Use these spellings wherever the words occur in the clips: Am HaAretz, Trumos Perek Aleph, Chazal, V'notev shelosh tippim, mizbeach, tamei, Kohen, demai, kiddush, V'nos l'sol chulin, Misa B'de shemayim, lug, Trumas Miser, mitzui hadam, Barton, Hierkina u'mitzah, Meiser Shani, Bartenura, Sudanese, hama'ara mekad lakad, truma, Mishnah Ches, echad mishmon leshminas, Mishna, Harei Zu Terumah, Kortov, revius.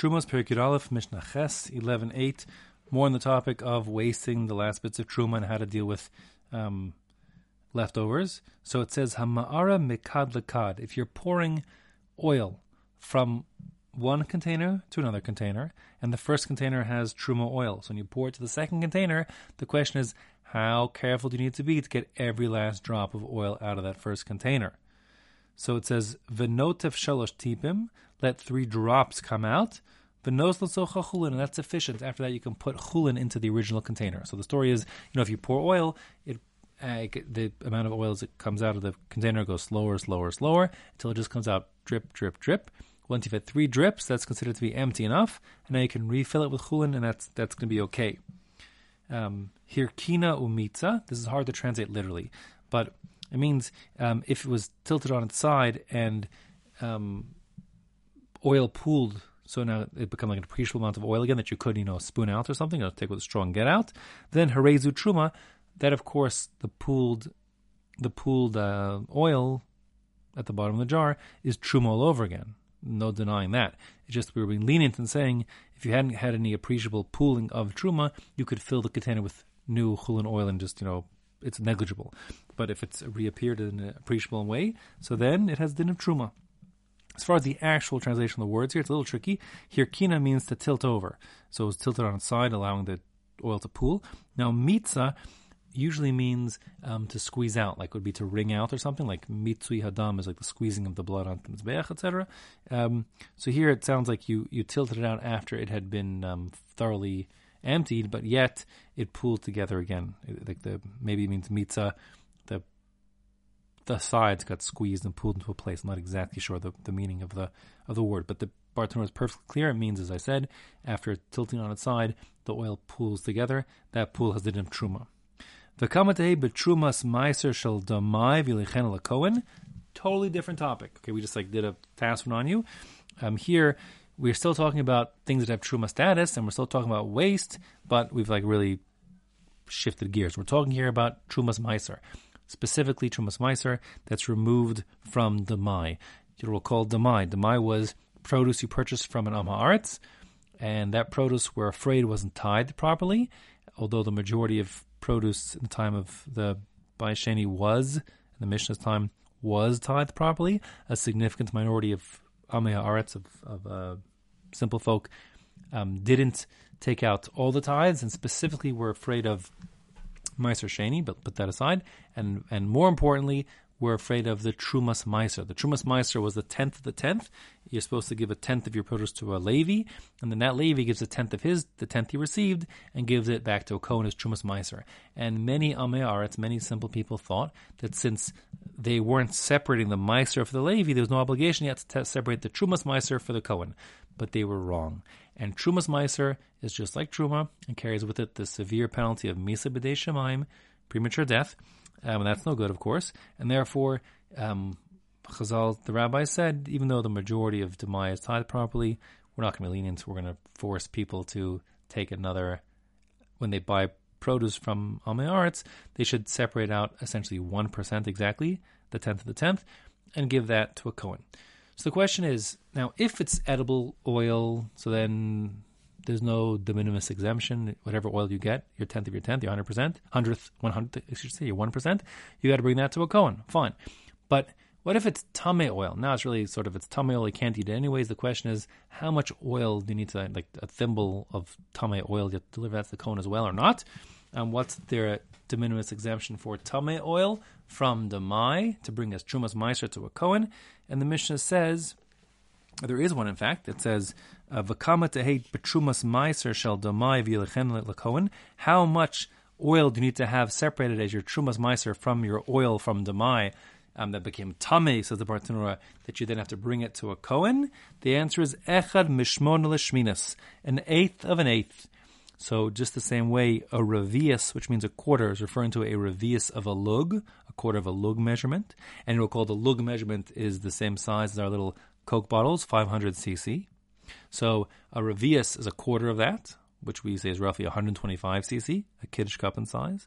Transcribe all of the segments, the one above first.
Trumos Perek Aleph, Mishnah Ches 11:8. More on the topic of wasting the last bits of truma and how to deal with leftovers. So it says hama'ara mekad lakad. If you're pouring oil from one container to another container, and the first container has truma oil, so when you pour it to the second container, the question is, how careful do you need to be to get every last drop of oil out of that first container? So it says V'notev shelosh tippim, let 3 drops come out. V'nos l'sol chulin, and that's sufficient. After that, you can put chulin into the original container. So the story is, if you pour oil, the amount of oil as it comes out of the container goes slower, until it just comes out drip, drip, drip. Once you've had 3 drips, that's considered to be empty enough, and now you can refill it with chulin, and that's going to be okay. Hierkina u'mitzah, this is hard to translate literally, but it means if it was tilted on its side and oil pooled, so now it becomes like an appreciable amount of oil again that you could, spoon out or something, take with a straw and get out. Then Harei Zu Terumah, that of course the pooled oil at the bottom of the jar is truma all over again. No denying that. It's just we were being lenient and saying if you hadn't had any appreciable pooling of truma, you could fill the container with new chulin oil and just it's negligible. But if it's reappeared in an appreciable way, so then it has din of truma. As far as the actual translation of the words here, it's a little tricky. Hierkina means to tilt over. So it was tilted on its side, allowing the oil to pool. Now, mitzah usually means to squeeze out, like would be to wring out or something, like mitzui hadam is like the squeezing of the blood onto the mizbeach, etc. So here it sounds like you tilted it out after it had been thoroughly emptied, but yet it pooled together again. Maybe it means mitzah, the sides got squeezed and pulled into a place. I'm not exactly sure the meaning of the word, but the Barton is perfectly clear. It means, as I said, after tilting on its side, the oil pools together. That pool has the din of truma. Trumas Miser Shall Domai Kohen. Totally different topic. Okay, we just did a task one on you. Here we're still talking about things that have truma status, and we're still talking about waste, but we've really shifted gears. We're talking here about Trumas Miser. Specifically, Trumas Miser, that's removed from demai. You'll recall demai. Demai was produce you purchased from an Am HaAretz, and that produce we're afraid wasn't tied properly, although the majority of produce in the time of the Meiser Shani was, in the Mishnah's time, was tied properly. A significant minority of Am HaAretz, of simple folk, didn't take out all the tithes, and specifically were afraid of Meiser Shani, but put that aside. And more importantly, we're afraid of the Trumas Miser. The Trumas Miser was the 10th of the 10th. You're supposed to give a 10th of your produce to a Levi, and then that Levi gives a 10th of the 10th he received, and gives it back to a Kohen as Trumas Miser. And many Am HaAretz, many simple people thought that since they weren't separating the Miser for the Levi, there was no obligation yet to separate the Trumas Miser for the Kohen. But they were wrong. And Trumas Miser is just like Truma and carries with it the severe penalty of Misa B'de shemayim, premature death. And that's no good, of course. And therefore, Chazal, the rabbi, said, even though the majority of demai is tied properly, we're not going to be lenient. We're going to force people to take another, when they buy produce from Am HaAretz, they should separate out essentially 1% exactly, the 10th of the 10th, and give that to a Kohen. So the question is, now, if it's edible oil, so then there's no de minimis exemption. Whatever oil you get, your 10th of your 10th, your 100%, your 1%, you got to bring that to a Kohen. Fine. But what if it's tamei oil? Now it's really it's tamei oil, you can't eat it anyways. The question is, how much oil do you need to, a thimble of tamei oil, do you have to deliver that to the Kohen as well or not? What's their de minimis exemption for tamei oil from demai to bring as Trumas Miser to a Kohen? And the Mishnah says, there is one in fact, that says, how much oil do you need to have separated as your Trumas Miser from your oil from demai that became tamei, says the Bartenura, that you then have to bring it to a Kohen? The answer is echad mishmon leshminas, an eighth of an eighth. So just the same way, a revius, which means a quarter, is referring to a revius of a lug, a quarter of a lug measurement. And you'll recall the lug measurement is the same size as our little Coke bottles, 500 cc. So a revius is a quarter of that, which we say is roughly 125 cc, a kiddush cup in size.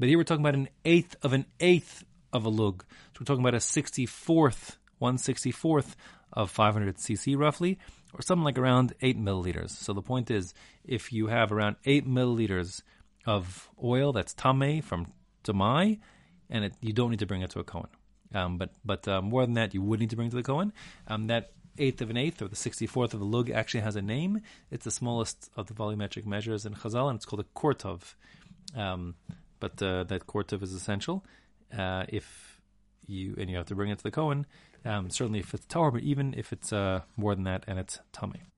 But here we're talking about an eighth of a lug. So we're talking about 1/64th of 500 cc roughly, or something like around 8 milliliters. So the point is, if you have around 8 milliliters of oil that's tamei from demai, and you don't need to bring it to a Kohen. But more than that, you would need to bring to the Kohen. That eighth of an eighth, or the 64th of the lug, actually has a name. It's the smallest of the volumetric measures in Chazal, and it's called a Kortov. But that Kortov is essential. If you have to bring it to the Kohen, certainly if it's Torah, but even if it's more than that and it's tamei.